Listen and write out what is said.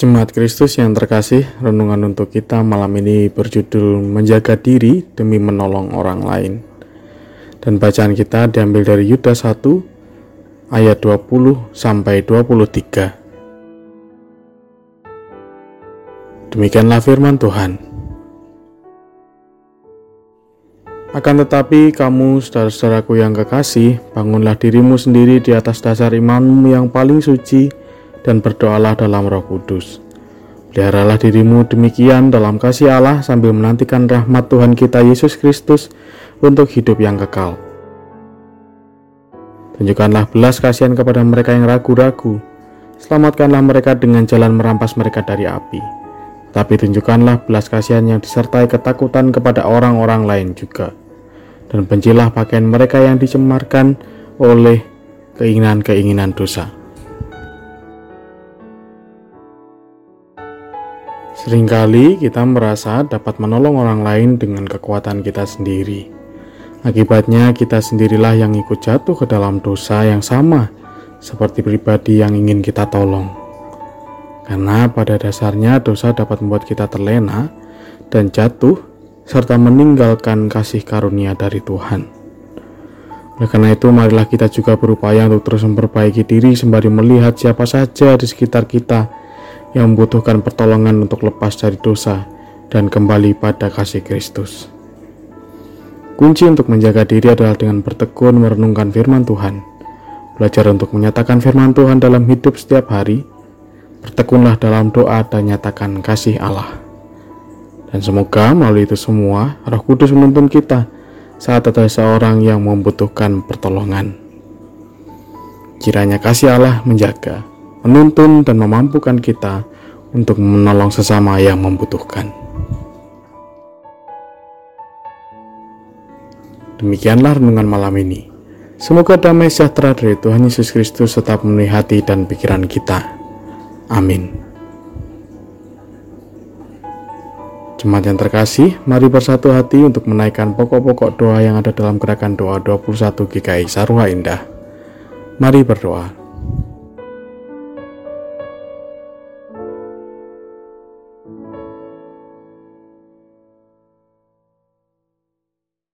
Jemaat Kristus yang terkasih, renungan untuk kita malam ini berjudul Menjaga Diri Demi Menolong Orang Lain. Dan bacaan kita diambil dari Yudas 1 ayat 20 sampai 23. Demikianlah firman Tuhan. Akan tetapi kamu, saudara-saudaraku yang kekasih, bangunlah dirimu sendiri di atas dasar imanmu yang paling suci, dan berdoalah dalam Roh Kudus. Peliharalah dirimu demikian dalam kasih Allah sambil menantikan rahmat Tuhan kita Yesus Kristus untuk hidup yang kekal. Tunjukkanlah belas kasihan kepada mereka yang ragu-ragu. Selamatkanlah mereka dengan jalan merampas mereka dari api. Tapi tunjukkanlah belas kasihan yang disertai ketakutan kepada orang-orang lain juga. Dan bencilah pakaian mereka yang dicemarkan oleh keinginan-keinginan dosa. Seringkali kita merasa dapat menolong orang lain dengan kekuatan kita sendiri. Akibatnya kita sendirilah yang ikut jatuh ke dalam dosa yang sama seperti pribadi yang ingin kita tolong. Karena pada dasarnya dosa dapat membuat kita terlena dan jatuh serta meninggalkan kasih karunia dari Tuhan. Oleh karena itu marilah kita juga berupaya untuk terus memperbaiki diri sembari melihat siapa saja di sekitar kita yang membutuhkan pertolongan untuk lepas dari dosa dan kembali pada kasih Kristus. Kunci untuk menjaga diri adalah dengan bertekun merenungkan firman Tuhan. Belajar untuk menyatakan firman Tuhan dalam hidup setiap hari. Bertekunlah dalam doa dan nyatakan kasih Allah. Dan semoga melalui itu semua, Roh Kudus menuntun kita saat ada seorang yang membutuhkan pertolongan. Kiranya kasih Allah menjaga, menuntun dan memampukan kita untuk menolong sesama yang membutuhkan. Demikianlah renungan malam ini. Semoga damai sejahtera dari Tuhan Yesus Kristus tetap memenuhi hati dan pikiran kita. Amin. Jemaat yang terkasih, mari bersatu hati untuk menaikkan pokok-pokok doa yang ada dalam gerakan doa 21 GKI Sarua Indah. Mari berdoa.